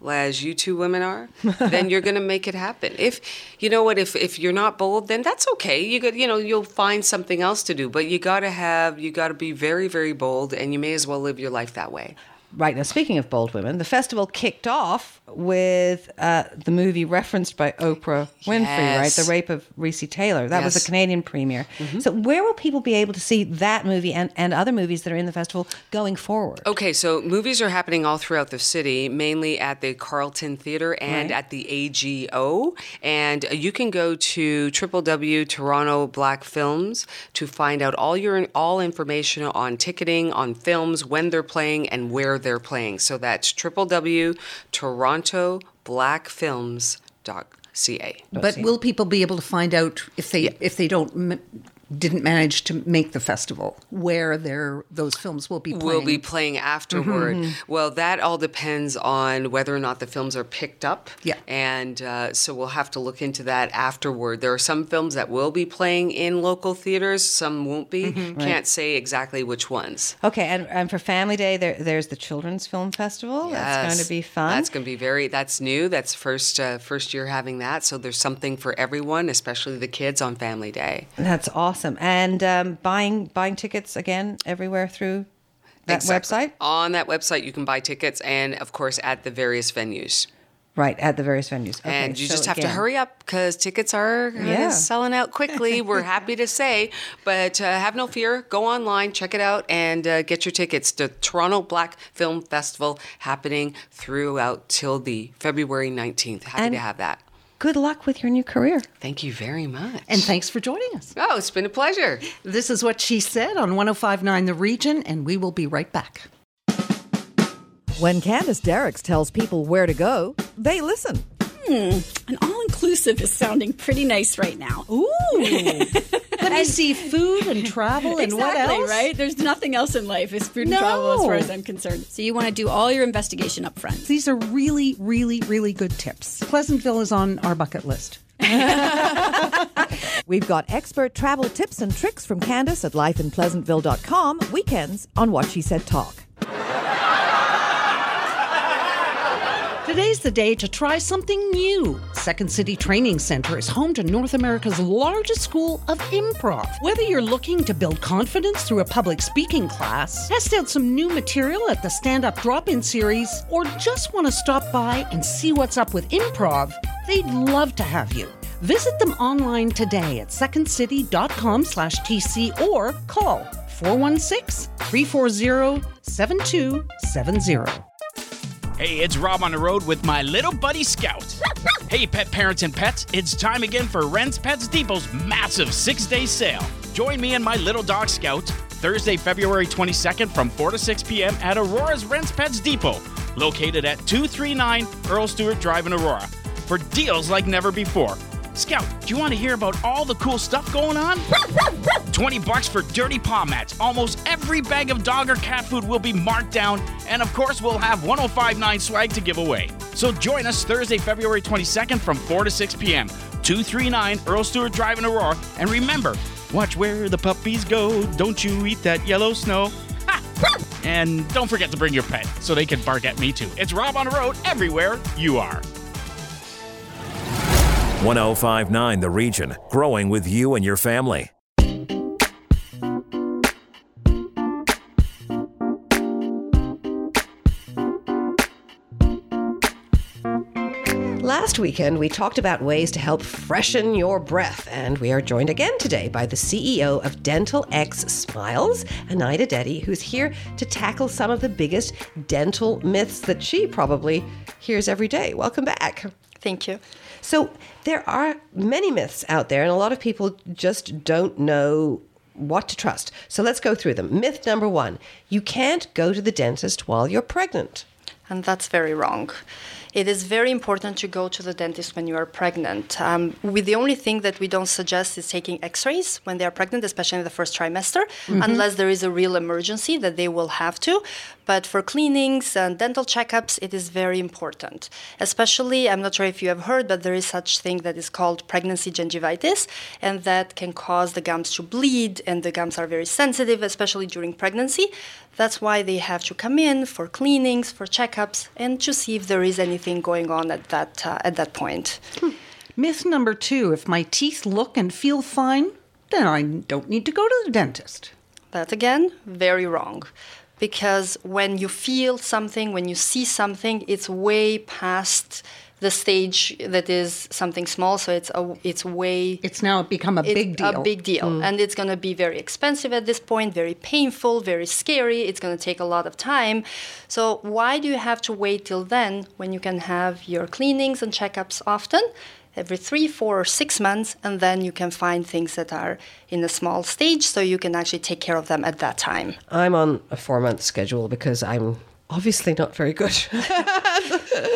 as you two women are, then you're going to make it happen. If you know what, if if you're not bold, then that's okay. You could, you know, you'll find something else to do. But you got to have, you got to be very, very bold, and you may as well live your life that way. Right now, speaking of bold women, the festival kicked off with uh, the movie referenced by Oprah Winfrey, yes. right? The Rape of Recy Taylor. That yes. was a Canadian premiere. Mm-hmm. So where will people be able to see that movie and, and other movies that are in the festival going forward? Okay, so movies are happening all throughout the city, mainly at the Carlton Theatre and right. at the A G O. And you can go to w w w dot toronto black films to find out all your all information on ticketing, on films, when they're playing, and where they're playing. So that's w w w dot toronto black films dot c a. But will people be able to find out if they yeah. if they don't didn't manage to make the festival where their those films will be playing? Will be playing afterward. Mm-hmm. Well, that all depends on whether or not the films are picked up. Yeah. And uh, so we'll have to look into that afterward. There are some films that will be playing in local theaters, some won't be. Mm-hmm. Can't right. say exactly which ones. Okay, and, and for Family Day, there, there's the Children's Film Festival. Yes. That's going to be fun. That's going to be very, that's new. That's first uh, first year having that. So there's something for everyone, especially the kids on Family Day. That's awesome. Awesome. And um, buying buying tickets, again, everywhere through that exactly. website? On that website, you can buy tickets and, of course, at the various venues. Right, at the various venues. Okay, and you so just have again. to hurry up because tickets are yeah. selling out quickly, we're happy to say. But uh, have no fear. Go online, check it out, and uh, get your tickets. The Toronto Black Film Festival happening throughout till the February nineteenth. Happy and- to have that. Good luck with your new career. Thank you very much. And thanks for joining us. Oh, it's been a pleasure. This is What She Said on one oh five point nine The Region, and we will be right back. When Candace Derricks tells people where to go, they listen. Hmm, an all-inclusive is sounding pretty nice right now. Ooh. But I see food and travel and exactly, what else? right? There's nothing else in life. It's food and no. travel as far as I'm concerned. So you want to do all your investigation up front. These are really, really, really good tips. Pleasantville is on our bucket list. We've got expert travel tips and tricks from Candace at life in pleasantville dot com. Weekends on What She Said Talk. Today's the day to try something new. Second City Training Center is home to North America's largest school of improv. Whether you're looking to build confidence through a public speaking class, test out some new material at the stand-up drop-in series, or just want to stop by and see what's up with improv, they'd love to have you. Visit them online today at second city dot com slash t c or call four one six, three four zero, seven two seven zero. Hey, it's Rob on the road with my little buddy Scout. Hey, pet parents and pets, it's time again for Ren's Pets Depot's massive six-day sale. Join me and my little dog Scout Thursday, February twenty-second from four to six p.m. at Aurora's Ren's Pets Depot, located at two thirty-nine Earl Stewart Drive in Aurora, for deals like never before. Scout, do you want to hear about all the cool stuff going on? twenty bucks for dirty paw mats. Almost every bag of dog or cat food will be marked down. And of course, we'll have one oh five point nine swag to give away. So join us Thursday, February twenty-second from four to six p.m. two thirty-nine Earl Stewart Drive in Aurora. And remember, watch where the puppies go. Don't you eat that yellow snow. And don't forget to bring your pet so they can bark at me too. It's Rob on the road everywhere you are. one oh five point nine The Region, growing with you and your family. Last weekend, we talked about ways to help freshen your breath, and we are joined again today by the C E O of Dental X Smiles, Anaida Deti, who's here to tackle some of the biggest dental myths that she probably hears every day. Welcome back. Thank you. So there are many myths out there, and a lot of people just don't know what to trust. So let's go through them. Myth number one, you can't go to the dentist while you're pregnant. and that's very wrong. It is very important to go to the dentist when you are pregnant. Um, we, the only thing that we don't suggest is taking x-rays when they are pregnant, especially in the first trimester, mm-hmm. unless there is a real emergency that they will have to. But for cleanings and dental checkups, it is very important. Especially, I'm not sure if you have heard, but there is such thing that is called pregnancy gingivitis, and that can cause the gums to bleed, and the gums are very sensitive, especially during pregnancy. That's why they have to come in for cleanings, for checkups, and to see if there is anything going on at that uh, at that point. Hmm. Myth number two, if my teeth look and feel fine, then I don't need to go to the dentist. That, again, very wrong. Because when you feel something, when you see something, it's way past the stage that is something small, so it's a, it's way... It's now become a big deal. It's a big deal, mm. and it's going to be very expensive at this point, very painful, very scary, it's going to take a lot of time. So why do you have to wait till then when you can have your cleanings and checkups often, every three, four, or six months, and then you can find things that are in a small stage, so you can actually take care of them at that time? I'm on a four-month schedule because I'm... obviously not very good.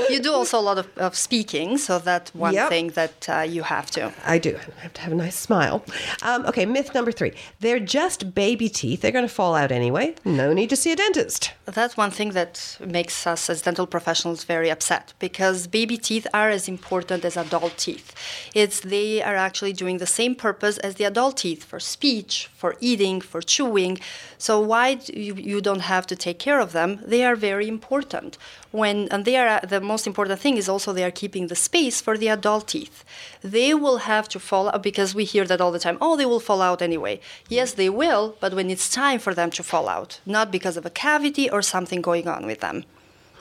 You do also a lot of, of speaking, so that's one yep. thing that uh, you have to. I do. I have to have a nice smile. Um, okay, myth number three. They're just baby teeth. They're going to fall out anyway. No need to see a dentist. That's one thing that makes us as dental professionals very upset, because baby teeth are as important as adult teeth. It's they are actually doing the same purpose as the adult teeth, for speech, for eating, for chewing. So why do you, you don't have to take care of them? They are very important. When and they are the most important thing is also they are keeping the space for the adult teeth. They will have to fall out because we hear that all the time. Oh, they will fall out anyway. Yes, they will, but when it's time for them to fall out, not because of a cavity or something going on with them.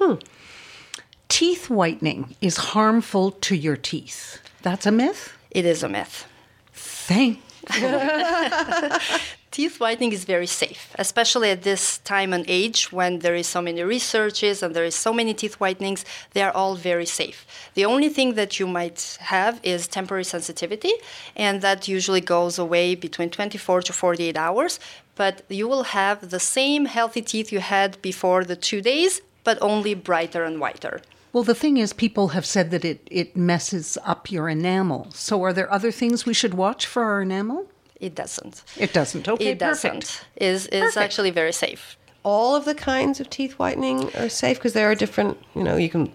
Hmm. Teeth whitening is harmful to your teeth. That's a myth? It is a myth. Thank you. Teeth whitening is very safe, especially at this time and age when there is so many researches and there is so many teeth whitenings. They are all very safe. The only thing that you might have is temporary sensitivity, and that usually goes away between twenty-four to forty-eight hours. But you will have the same healthy teeth you had before the two days, but only brighter and whiter. Well, the thing is, people have said that it, it messes up your enamel. So are there other things we should watch for our enamel? It doesn't. It doesn't. Okay, it doesn't. Perfect. Is is actually very safe. All of the kinds of teeth whitening are safe because there are different, you know, you can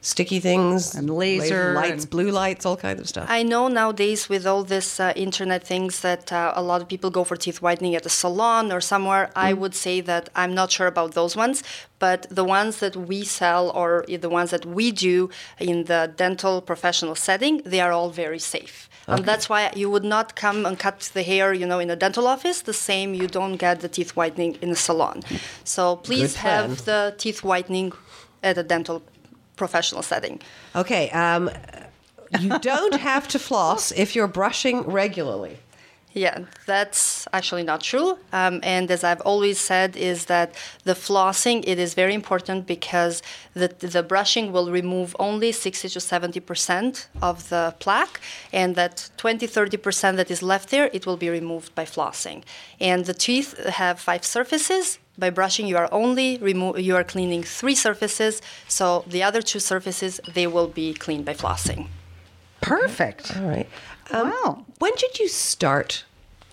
sticky things and laser lights, and blue lights, all kinds of stuff. I know nowadays with all this uh, internet things that uh, a lot of people go for teeth whitening at a salon or somewhere. Mm. I would say that I'm not sure about those ones, but the ones that we sell or the ones that we do in the dental professional setting, they are all very safe. Okay. And that's why you would not come and cut the hair, you know, in a dental office. The same, you don't get the teeth whitening in a salon. So please have the teeth whitening at a dental professional setting. Okay. Um, you don't have to floss if you're brushing regularly. Yeah, that's actually not true. Um, and as I've always said, is that the flossing, it is very important because the the brushing will remove only sixty to seventy percent of the plaque, and that twenty, thirty percent that is left there, it will be removed by flossing. And the teeth have five surfaces. By brushing, you are only remo- you are cleaning three surfaces, so the other two surfaces, they will be cleaned by flossing. Perfect. All right. Um, wow. When did you start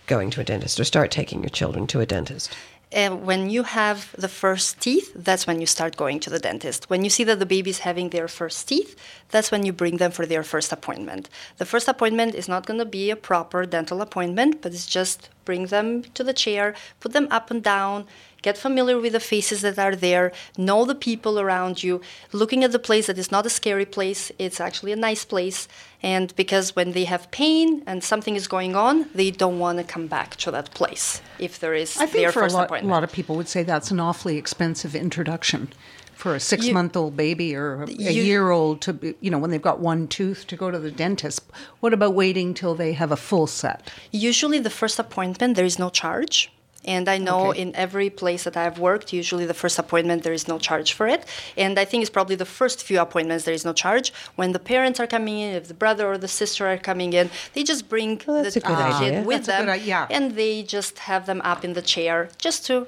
going to a dentist or start taking your children to a dentist? Uh, when you have the first teeth, that's when you start going to the dentist. When you see that the baby's having their first teeth, that's when you bring them for their first appointment. The first appointment is not going to be a proper dental appointment, but it's just bring them to the chair, put them up and down, get familiar with the faces that are there, know the people around you, looking at the place that is not a scary place, it's actually a nice place. And because when they have pain and something is going on, they don't want to come back to that place if there is I think their for first a lot, appointment. A lot of people would say that's an awfully expensive introduction for a six-month-old baby or a you, year-old to be, you know, when they've got one tooth to go to the dentist. What about waiting till they have a full set? Usually the first appointment, there is no charge. And I know okay. in every place that I've worked, usually the first appointment, there is no charge for it. And I think it's probably the first few appointments, there is no charge. When the parents are coming in, if the brother or the sister are coming in, they just bring well, the kid idea. with that's them. And they just have them up in the chair just to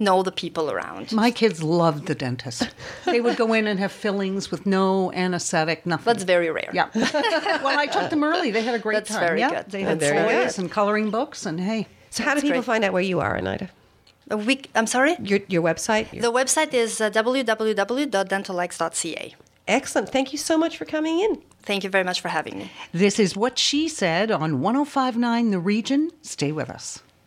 know the people around. My kids loved the dentist. They would go in and have fillings with no anesthetic, nothing. That's very rare. Yeah. Well, I took them early. They had a great That's time. That's very yeah. good. They had toys and coloring books and hey. So how do people great. find out where you are, Anaida? A week, I'm sorry? Your your website? Your... The website is uh, w w w dot dental x dot c a. Excellent. Thank you so much for coming in. Thank you very much for having me. This is What She Said on one oh five point nine The Region. Stay with us.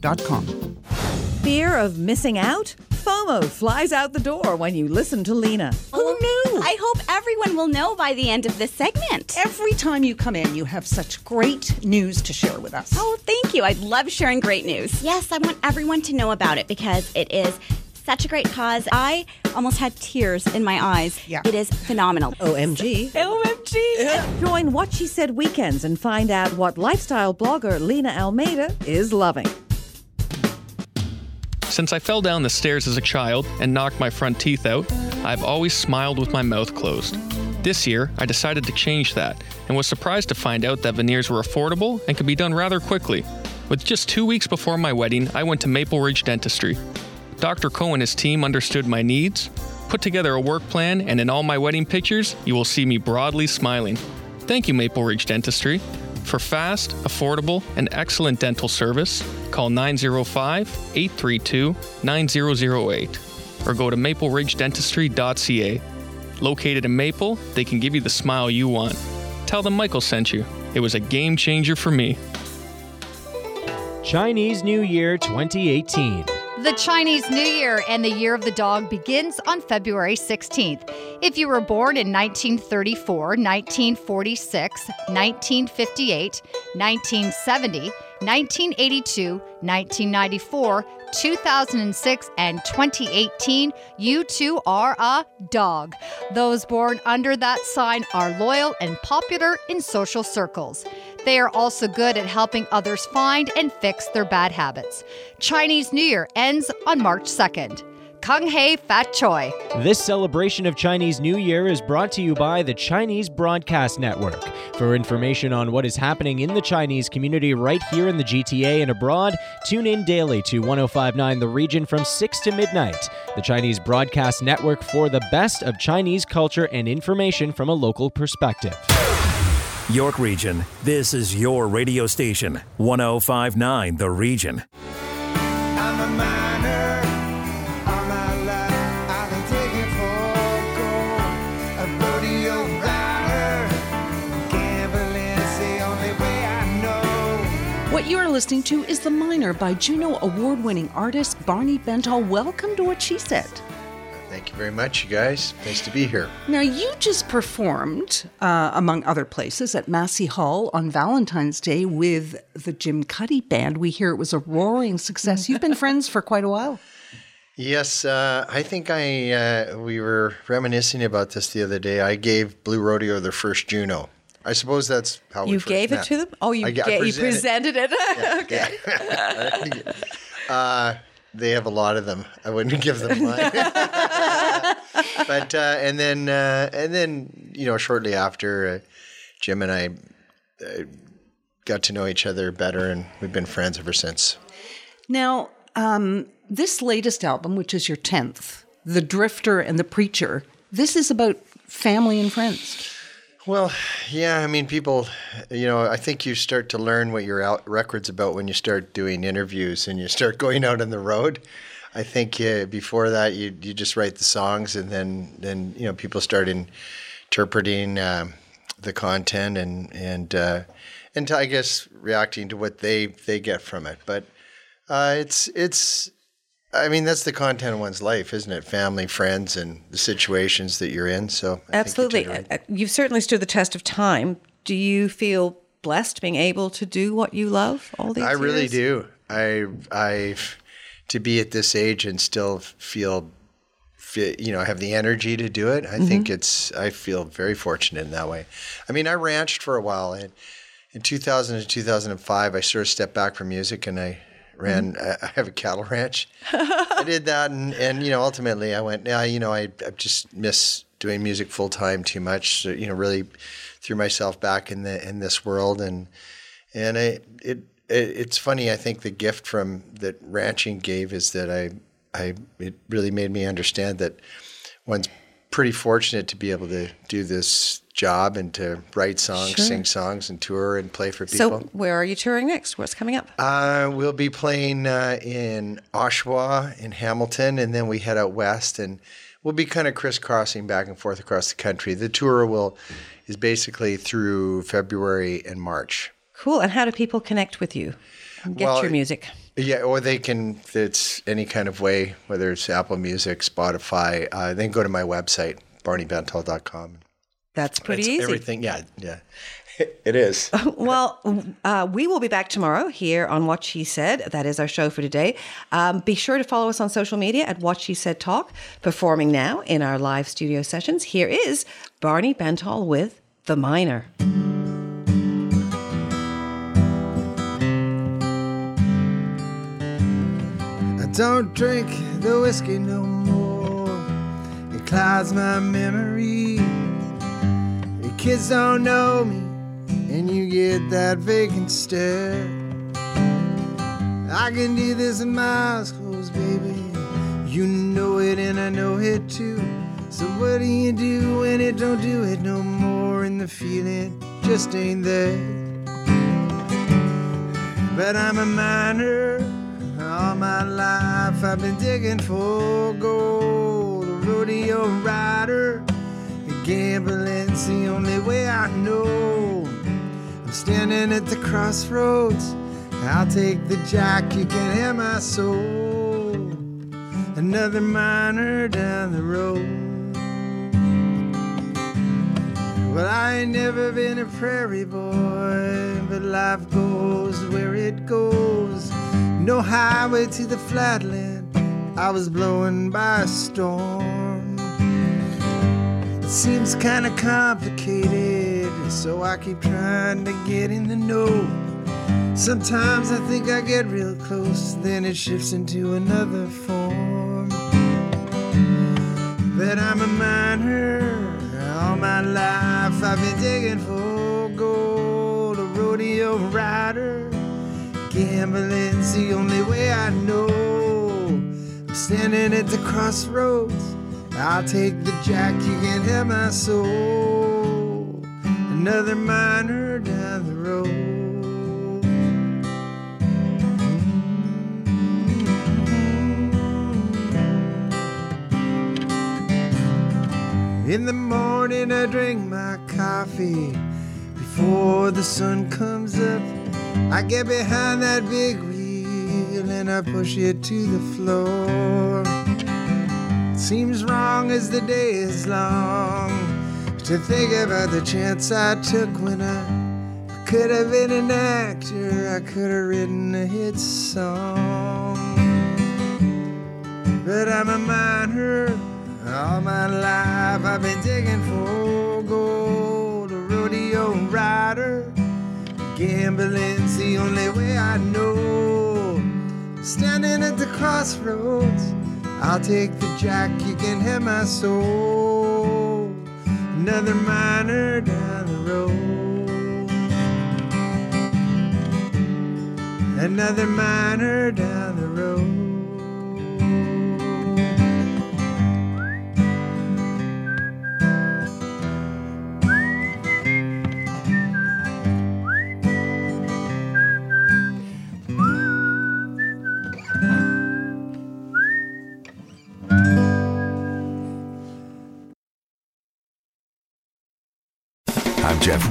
dot com. Fear of missing out? FOMO flies out the door when you listen to Lena. Who knew? I hope everyone will know by the end of this segment. Every time you come in, you have such great news to share with us. Oh, thank you. I love sharing great news. Yes, I want everyone to know about it because it is such a great cause. I almost had tears in my eyes. Yeah. It is phenomenal. O M G. O M G. Yeah. Join What She Said Weekends and find out what lifestyle blogger Lena Almeida is loving. Since I fell down the stairs as a child and knocked my front teeth out, I've always smiled with my mouth closed. This year, I decided to change that and was surprised to find out that veneers were affordable and could be done rather quickly. With just two weeks before my wedding, I went to Maple Ridge Dentistry. Doctor Coe and his team understood my needs, put together a work plan, and in all my wedding pictures, you will see me broadly smiling. Thank you, Maple Ridge Dentistry. For fast, affordable, and excellent dental service, call nine oh five, eight three two, nine oh oh eight or go to maple ridge dentistry dot c a. Located in Maple, they can give you the smile you want. Tell them Michael sent you. It was a game changer for me. Chinese New Year twenty eighteen. The Chinese New Year and the Year of the Dog begins on February sixteenth. If you were born in nineteen thirty-four, nineteen forty-six, nineteen fifty-eight, nineteen seventy, nineteen eighty-two, nineteen ninety-four, two thousand six, and twenty eighteen, you too are a dog. Those born under that sign are loyal and popular in social circles. They are also good at helping others find and fix their bad habits. Chinese New Year ends on March second. Kung Hei Fat Choi. This celebration of Chinese New Year is brought to you by the Chinese Broadcast Network. For information on what is happening in the Chinese community right here in the G T A and abroad, tune in daily to one oh five point nine The Region from six to midnight. The Chinese Broadcast Network for the best of Chinese culture and information from a local perspective. York Region, this is your radio station, one oh five point nine The Region. I'm a miner. What you are listening to is The Miner by Juno Award-winning artist Barney Bentall. Welcome to What She Said. Thank you very much, you guys. Nice to be here. Now, you just performed, uh, among other places, at Massey Hall on Valentine's Day with the Jim Cuddy Band. We hear it was a roaring success. You've been friends for quite a while. Yes, uh, I think I uh, we were reminiscing about this the other day. I gave Blue Rodeo their first Juno. I suppose that's how we you first gave met. It to them. Oh, you I, ga- I presented you presented it. it. Yeah, okay. Yeah. uh, they have a lot of them. I wouldn't give them mine. but uh, and then uh, and then you know shortly after, uh, Jim and I uh, got to know each other better, and we've been friends ever since. Now, um, this latest album, which is your tenth, "The Drifter and the Preacher," this is about family and friends. Well, yeah, I mean, people, you know, I think you start to learn what your out record's about when you start doing interviews and you start going out on the road. I think uh, before that, you you just write the songs and then, then you know, people start in, interpreting um, the content and, and, uh, and I guess, reacting to what they, they get from it. But uh, it's it's, I mean, that's the content of one's life, isn't it? Family, friends, and the situations that you're in. So I Absolutely. Think right. You've certainly stood the test of time. Do you feel blessed being able to do what you love all these I years? I really do. I I to be at this age and still feel, you know, have the energy to do it. I mm-hmm. think it's, I feel very fortunate in that way. I mean, I ranched for a while. And in two thousand and two thousand five, I sort of stepped back from music and I ran, mm-hmm. I, I have a cattle ranch. I did that. And, and, you know, ultimately I went, yeah, you know, I, I just miss doing music full time too much. So, you know, really threw myself back in the, in this world. And, and I, it, it, it's funny. I think the gift from that ranching gave is that I, I it really made me understand that one's pretty fortunate to be able to do this job and to write songs, sure. sing songs, and tour and play for people. So where are you touring next? What's coming up? Uh, we'll be playing uh, in Oshawa, in Hamilton, and then we head out west, and we'll be kind of crisscrossing back and forth across the country. The tour will is basically through February and March. Cool. And how do people connect with you? Get well, your music. Yeah, or they can, it's any kind of way, whether it's Apple Music, Spotify. Uh, they can go to my website, barney bentall dot com. That's pretty it's easy. Everything, yeah, yeah. It is. Well, uh, we will be back tomorrow here on What She Said. That is our show for today. Um, be sure to follow us on social media at What She Said Talk, performing now in our live studio sessions. Here is Barney Bentall with The Minor. Don't drink the whiskey no more. It clouds my memory. The kids don't know me, and you get that vacant stare. I can do this in my eyes closed, baby. You know it, and I know it too. So what do you do when it don't do it no more? And the feeling just ain't there. But I'm a minor. All my life I've been digging for gold. A rodeo rider, a gambling's the only way I know. I'm standing at the crossroads. I'll take the jack, you can have my soul. Another miner down the road. Well, I ain't never been a prairie boy, but life goes where it goes. No highway to the flatland, I was blown by a storm. It seems kinda complicated, so I keep trying to get in the know. Sometimes I think I get real close, then it shifts into another form. But I'm a miner, all my life I've been digging for gold. A rodeo rider, gambling's the only way I know. I'm standing at the crossroads. I'll take the jack, you can have my soul. Another miner down the road. In the morning I drink my coffee before the sun comes up. I get behind that big wheel and I push it to the floor. It seems wrong as the day is long to think about the chance I took when I could have been an actor, I could have written a hit song. But I'm a miner, all my life I've been digging for gold, a rodeo rider. Gambling's the only way I know. Standing at the crossroads, I'll take the jack, you can have my soul. Another miner down the road. Another miner down the road. Jeff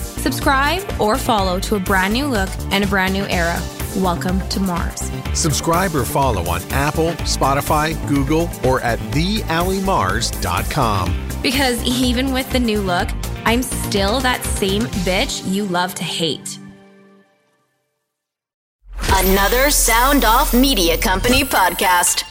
Subscribe or follow to a brand new look and a brand new era. Welcome to Mars. Subscribe or follow on Apple, Spotify, Google, or at the ally mars dot com. Because even with the new look, I'm still that same bitch you love to hate. Another Sound Off Media Company podcast.